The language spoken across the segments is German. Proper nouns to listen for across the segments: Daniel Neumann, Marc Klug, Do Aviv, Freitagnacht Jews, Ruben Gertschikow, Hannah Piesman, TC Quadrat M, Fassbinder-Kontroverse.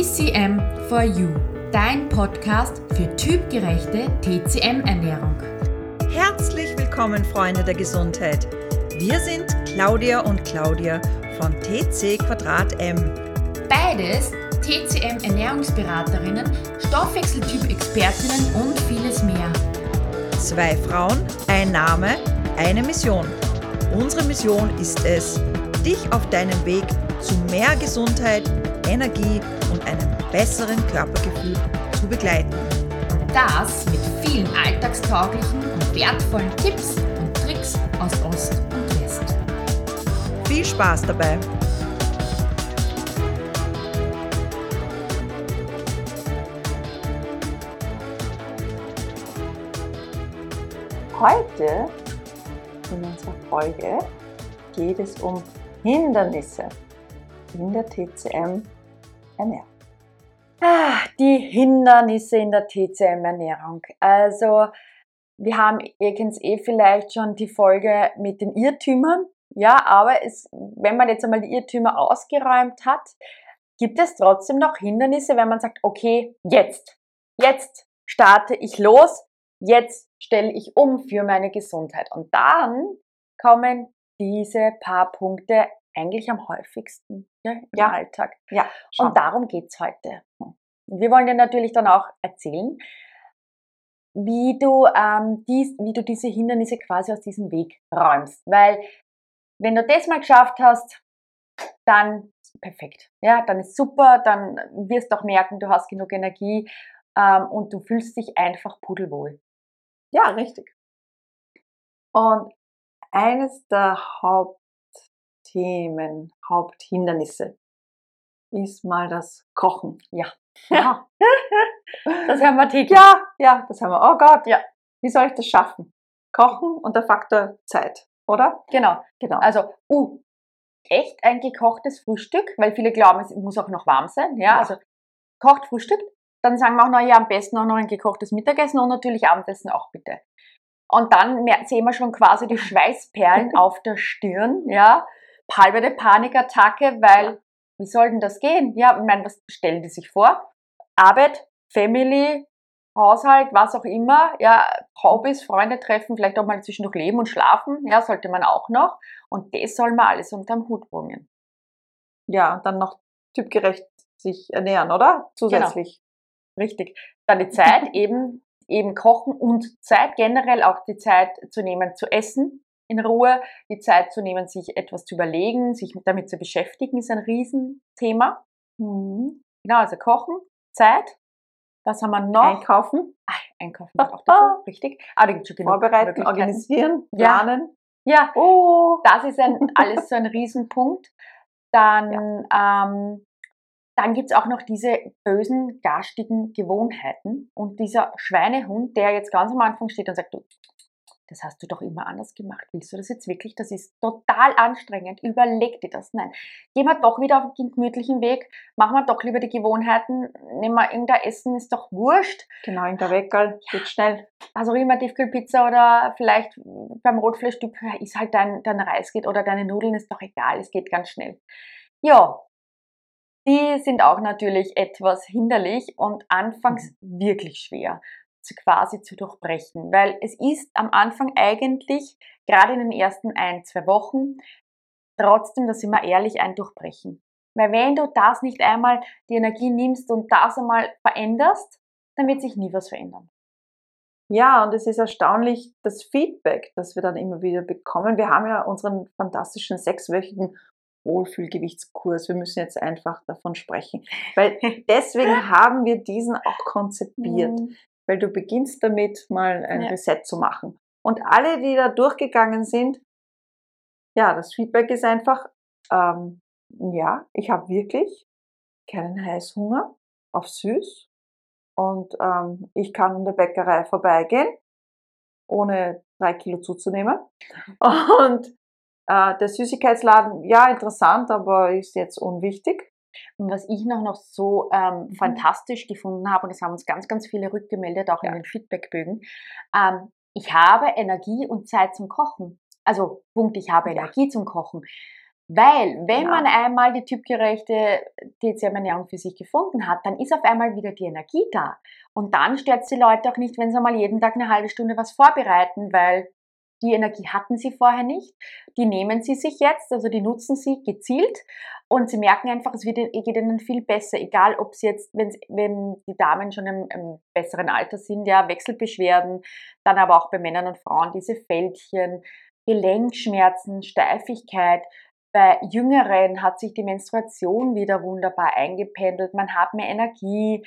TCM for You, dein Podcast für typgerechte TCM-Ernährung. Herzlich willkommen, Freunde der Gesundheit. Wir sind Claudia und Claudia von TC Quadrat M. Beides TCM-Ernährungsberaterinnen, Stoffwechseltyp-Expertinnen und vieles mehr. 2 Frauen, ein Name, eine Mission. Unsere Mission ist es, dich auf deinem Weg zu mehr Gesundheit, Energie und einem besseren Körpergefühl zu begleiten. Und das mit vielen alltagstauglichen und wertvollen Tipps und Tricks aus Ost und West. Viel Spaß dabei! Heute in unserer Folge geht es um Hindernisse in der TCM-Ernährung. Die Hindernisse in der TCM-Ernährung. Also, wir haben vielleicht schon die Folge mit den Irrtümern. Ja, aber wenn man jetzt einmal die Irrtümer ausgeräumt hat, gibt es trotzdem noch Hindernisse, wenn man sagt, okay, jetzt starte ich los, jetzt stelle ich um für meine Gesundheit. Und dann kommen diese paar Punkte eigentlich am häufigsten im Alltag. Ja, und darum geht's heute. Wir wollen dir natürlich dann auch erzählen, wie du diese Hindernisse quasi aus diesem Weg räumst. Weil wenn du das mal geschafft hast, dann perfekt. Ja, dann ist super, dann wirst du auch merken, du hast genug Energie und du fühlst dich einfach pudelwohl. Ja, richtig. Und eines der Haupthindernisse ist mal das Kochen. Ja. Das haben wir täglich. Ja, das haben wir. Oh Gott, ja. Wie soll ich das schaffen? Kochen und der Faktor Zeit, oder? Genau. Also, echt ein gekochtes Frühstück, weil viele glauben, es muss auch noch warm sein. Ja, also kocht Frühstück, dann sagen wir auch noch, ja, am besten auch noch ein gekochtes Mittagessen und natürlich Abendessen auch bitte. Und dann sehen wir schon quasi die Schweißperlen auf der Stirn, ja, halbe der Panikattacke, weil, wie soll denn das gehen? Ja, ich meine, was stellen die sich vor? Arbeit, Family, Haushalt, was auch immer, ja, Hobbys, Freunde treffen, vielleicht auch mal zwischendurch leben und schlafen, ja, sollte man auch noch. Und das soll man alles unterm Hut bringen. Ja, und dann noch typgerecht sich ernähren, oder? Zusätzlich. Genau. Richtig. Dann die Zeit eben kochen und Zeit, generell auch die Zeit zu nehmen, zu essen in Ruhe, die Zeit zu nehmen, sich etwas zu überlegen, sich damit zu beschäftigen, ist ein Riesenthema. Mhm. Genau, also kochen, Zeit, was haben wir noch? Einkaufen. Einkaufen wird auch dazu, richtig. Da gibt's schon genug Vorbereiten, organisieren, planen. Ja. Das ist alles so ein Riesenpunkt. Dann gibt es auch noch diese bösen, garstigen Gewohnheiten und dieser Schweinehund, der jetzt ganz am Anfang steht und sagt, du, das hast du doch immer anders gemacht. Willst du das jetzt wirklich? Das ist total anstrengend. Überleg dir das. Nein. Gehen wir doch wieder auf den gemütlichen Weg. Machen wir doch lieber die Gewohnheiten. Nehmen wir irgendein Essen, ist doch wurscht. Genau, irgendein Weckerl. Geht schnell. Also immer Tiefkühlpizza oder vielleicht beim Rotfleischstück ist halt dein Reis geht oder deine Nudeln, ist doch egal. Es geht ganz schnell. Ja. Die sind auch natürlich etwas hinderlich und anfangs wirklich schwer quasi zu durchbrechen, weil es ist am Anfang eigentlich, gerade in den ersten 1-2 Wochen, trotzdem, da sind wir ehrlich, ein Durchbrechen. Weil wenn du das nicht einmal die Energie nimmst und das einmal veränderst, dann wird sich nie was verändern. Ja, und es ist erstaunlich, das Feedback, das wir dann immer wieder bekommen. Wir haben ja unseren fantastischen 6-wöchigen Wohlfühlgewichtskurs. Wir müssen jetzt einfach davon sprechen. Weil deswegen haben wir diesen auch konzipiert. Weil du beginnst damit, mal ein Reset zu machen. Und alle, die da durchgegangen sind, ja, das Feedback ist einfach, ich habe wirklich keinen Heißhunger auf süß und ich kann in der Bäckerei vorbeigehen, ohne 3 Kilo zuzunehmen. Und der Süßigkeitsladen, ja, interessant, aber ist jetzt unwichtig. Und was ich noch so fantastisch gefunden habe, und das haben uns ganz, ganz viele rückgemeldet, auch in den Feedbackbögen, ich habe Energie und Zeit zum Kochen. Also, ich habe Energie zum Kochen. Weil, wenn man einmal die typgerechte TCM-Ernährung für sich gefunden hat, dann ist auf einmal wieder die Energie da. Und dann stört es die Leute auch nicht, wenn sie mal jeden Tag eine halbe Stunde was vorbereiten, weil die Energie hatten sie vorher nicht. Die nehmen sie sich jetzt, also die nutzen sie gezielt und sie merken einfach, es geht ihnen viel besser. Egal, ob sie jetzt, wenn die Damen schon im besseren Alter sind, ja, Wechselbeschwerden, dann aber auch bei Männern und Frauen diese Fältchen, Gelenkschmerzen, Steifigkeit. Bei Jüngeren hat sich die Menstruation wieder wunderbar eingependelt, man hat mehr Energie,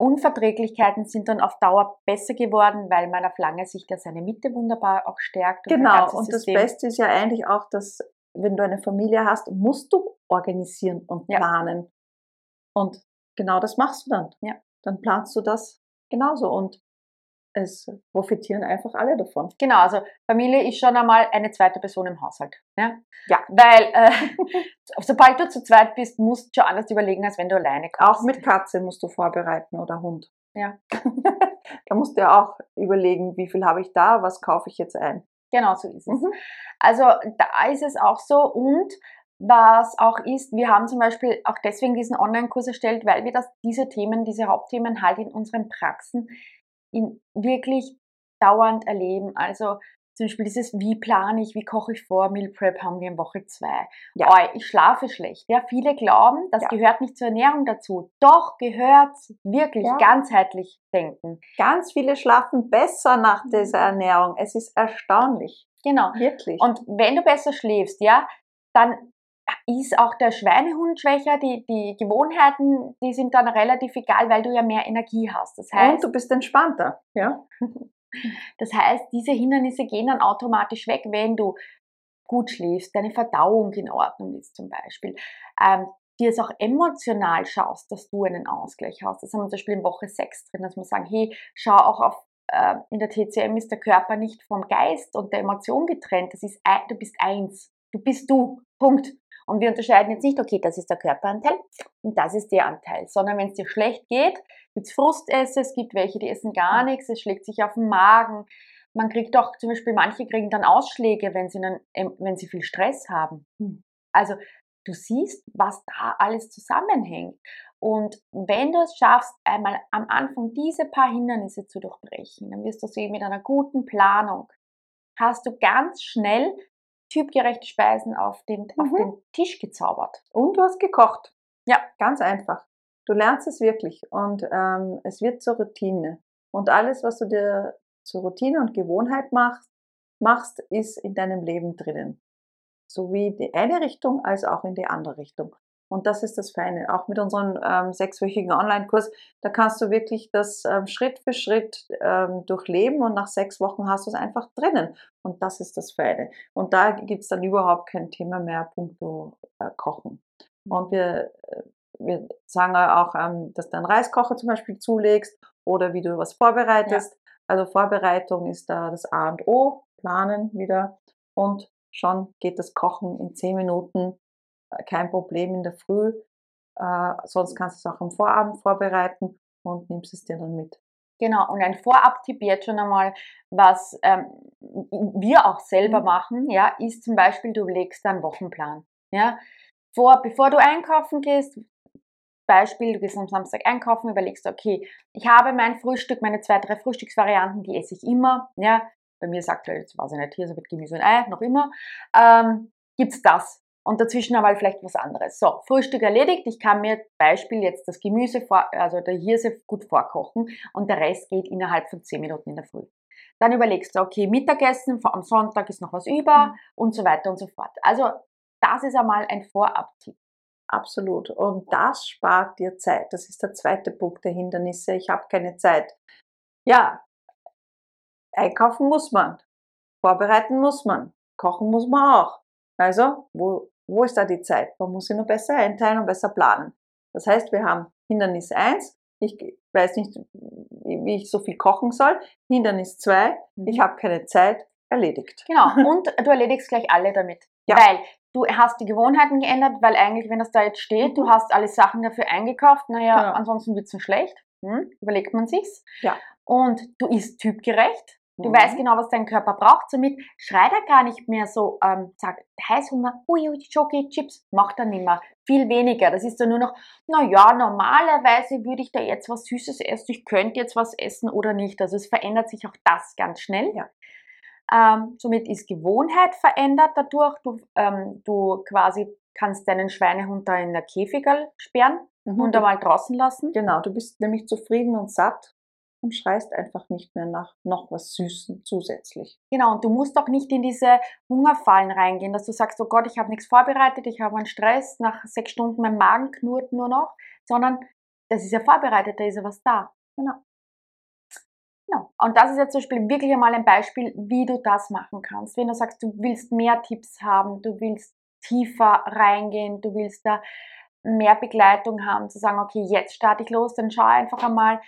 Unverträglichkeiten sind dann auf Dauer besser geworden, weil man auf lange Sicht ja seine Mitte wunderbar auch stärkt. Genau, und das Beste ist ja eigentlich auch, dass wenn du eine Familie hast, musst du organisieren und planen. Und genau das machst du dann. Ja. Dann planst du das genauso und es profitieren einfach alle davon. Genau, also Familie ist schon einmal eine zweite Person im Haushalt. Ne? Ja. Weil sobald du zu zweit bist, musst du schon anders überlegen, als wenn du alleine kommst. Auch mit Katze musst du vorbereiten oder Hund. Ja. Da musst du ja auch überlegen, wie viel habe ich da, was kaufe ich jetzt ein. Genau, so ist es. Mhm. Also da ist es auch so und was auch ist, wir haben zum Beispiel auch deswegen diesen Online-Kurs erstellt, weil wir diese Hauptthemen halt in unseren Praxen wirklich dauernd erleben. Also zum Beispiel dieses, wie plane ich, wie koche ich vor, Meal Prep haben wir in Woche 2. Ja. Ich schlafe schlecht. Ja, viele glauben, das gehört nicht zur Ernährung dazu. Doch gehört wirklich ganzheitlich denken. Ganz viele schlafen besser nach dieser Ernährung. Es ist erstaunlich. Genau. Wirklich. Und wenn du besser schläfst, ja, dann ist auch der Schweinehund schwächer, die Gewohnheiten, die sind dann relativ egal, weil du ja mehr Energie hast. Das heißt, und du bist entspannter. Ja. Das heißt, diese Hindernisse gehen dann automatisch weg, wenn du gut schläfst, deine Verdauung in Ordnung ist zum Beispiel. Dir es auch emotional schaust, dass du einen Ausgleich hast. Das haben wir zum Beispiel in Woche 6 drin, dass wir sagen, hey, schau auch auf, in der TCM ist der Körper nicht vom Geist und der Emotion getrennt. Du bist eins. Du bist du. Punkt. Und wir unterscheiden jetzt nicht, okay, das ist der Körperanteil und das ist der Anteil, sondern wenn es dir schlecht geht, gibt es Frustessen, es gibt welche, die essen gar nichts, es schlägt sich auf den Magen. Man kriegt auch zum Beispiel, manche kriegen dann Ausschläge, wenn sie viel Stress haben. Also du siehst, was da alles zusammenhängt. Und wenn du es schaffst, einmal am Anfang diese paar Hindernisse zu durchbrechen, dann wirst du sehen, mit einer guten Planung hast du ganz schnell typgerechte Speisen auf den Tisch gezaubert. Und du hast gekocht. Ja, ganz einfach. Du lernst es wirklich und es wird zur Routine. Und alles, was du dir zur Routine und Gewohnheit machst, ist in deinem Leben drinnen. Sowie in die eine Richtung als auch in die andere Richtung. Und das ist das Feine. Auch mit unserem 6-wöchigen Online-Kurs, da kannst du wirklich das Schritt für Schritt durchleben und nach 6 Wochen hast du es einfach drinnen. Und das ist das Feine. Und da gibt es dann überhaupt kein Thema mehr, punkto Kochen. Und wir sagen auch, dass du einen Reiskocher zum Beispiel zulegst oder wie du was vorbereitest. Ja. Also Vorbereitung ist da das A und O, planen wieder und schon geht das Kochen in 10 Minuten. Kein Problem in der Früh, sonst kannst du es auch am Vorabend vorbereiten und nimmst es dir dann mit. Genau, und ein Vorab-Tipp jetzt schon einmal, was wir auch selber machen, ja, ist zum Beispiel, du legst einen Wochenplan. Ja. Bevor du einkaufen gehst, Beispiel, du gehst am Samstag einkaufen, überlegst, okay, ich habe mein Frühstück, meine 2, 3 Frühstücksvarianten, die esse ich immer. Ja. Bei mir sagt er, jetzt weiß ich nicht, hier so mit Gemüse und Ei, noch immer. Gibt es das? Und dazwischen aber vielleicht was anderes. So, Frühstück erledigt. Ich kann mir Beispiel jetzt das Gemüse, der Hirse gut vorkochen und der Rest geht innerhalb von 10 Minuten in der Früh. Dann überlegst du, okay, Mittagessen, am Sonntag ist noch was über und so weiter und so fort. Also das ist einmal ein Vorab-Tipp. Absolut. Und das spart dir Zeit. Das ist der zweite Punkt der Hindernisse. Ich habe keine Zeit. Ja, einkaufen muss man. Vorbereiten muss man. Kochen muss man auch. Also, wo ist da die Zeit? Man muss sie nur besser einteilen und besser planen. Das heißt, wir haben Hindernis 1, ich weiß nicht, wie ich so viel kochen soll. Hindernis 2, ich habe keine Zeit, erledigt. Genau, und du erledigst gleich alle damit. Ja. Weil du hast die Gewohnheiten geändert, weil eigentlich, wenn das da jetzt steht, du hast alle Sachen dafür eingekauft, naja, ansonsten wird es schlecht. Überlegt man sich's. Ja. Und du isst typgerecht. Du weißt genau, was dein Körper braucht, somit schreit er gar nicht mehr so, sagt Heißhunger, uiui, Schoki, Chips, macht er nicht mehr. Viel weniger. Das ist dann nur noch, naja, normalerweise würde ich da jetzt was Süßes essen, ich könnte jetzt was essen oder nicht. Also es verändert sich auch das ganz schnell. Ja. Somit ist Gewohnheit verändert dadurch. Du quasi kannst deinen Schweinehund da in der Käfigel sperren und einmal draußen lassen. Genau, du bist nämlich zufrieden und satt. Und schreist einfach nicht mehr nach noch was Süßem zusätzlich. Genau, und du musst auch nicht in diese Hungerfallen reingehen, dass du sagst, oh Gott, ich habe nichts vorbereitet, ich habe einen Stress, nach 6 Stunden mein Magen knurrt nur noch, sondern das ist ja vorbereitet, da ist ja was da. Genau. Und das ist jetzt zum Beispiel wirklich einmal ein Beispiel, wie du das machen kannst. Wenn du sagst, du willst mehr Tipps haben, du willst tiefer reingehen, du willst da mehr Begleitung haben, zu sagen, okay, jetzt starte ich los, dann schau einfach einmal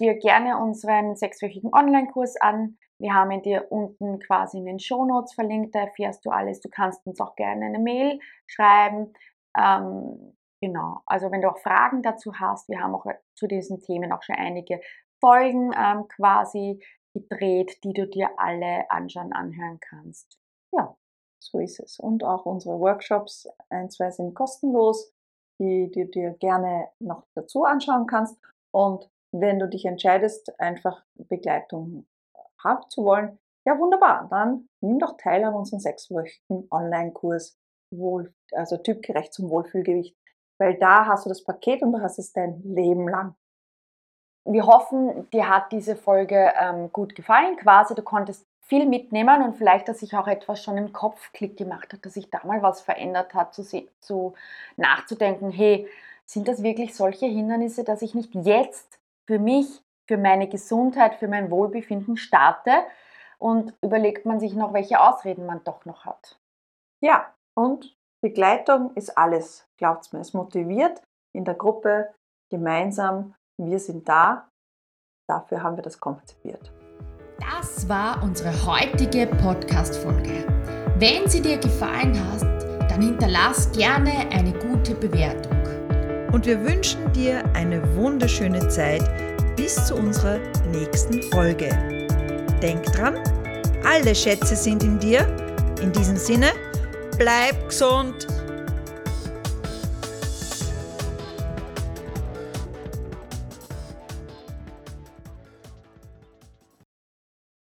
dir gerne unseren 6-wöchigen Online-Kurs an. Wir haben ihn dir unten quasi in den Shownotes verlinkt, da erfährst du alles. Du kannst uns auch gerne eine Mail schreiben. Genau, also wenn du auch Fragen dazu hast, wir haben auch zu diesen Themen auch schon einige Folgen quasi gedreht, die du dir alle anschauen, anhören kannst. Ja, so ist es. Und auch unsere Workshops, 1, 2 sind kostenlos, die du dir gerne noch dazu anschauen kannst. Und wenn du dich entscheidest, einfach Begleitung haben zu wollen, ja wunderbar, dann nimm doch teil an unserem 6-wöchigen Online-Kurs, also typgerecht zum Wohlfühlgewicht, weil da hast du das Paket und du hast es dein Leben lang. Wir hoffen, dir hat diese Folge gut gefallen, quasi du konntest viel mitnehmen und vielleicht, dass sich auch etwas schon im Kopf Klick gemacht hat, dass sich da mal was verändert hat, nachzudenken, hey, sind das wirklich solche Hindernisse, dass ich nicht jetzt für mich, für meine Gesundheit, für mein Wohlbefinden starte und überlegt man sich noch, welche Ausreden man doch noch hat. Ja, und Begleitung ist alles, glaubt's mir. Es motiviert in der Gruppe, gemeinsam, wir sind da, dafür haben wir das konzipiert. Das war unsere heutige Podcast-Folge. Wenn sie dir gefallen hat, dann hinterlass gerne eine gute Bewertung. Und wir wünschen dir eine wunderschöne Zeit bis zu unserer nächsten Folge. Denk dran, alle Schätze sind in dir. In diesem Sinne, bleib gesund!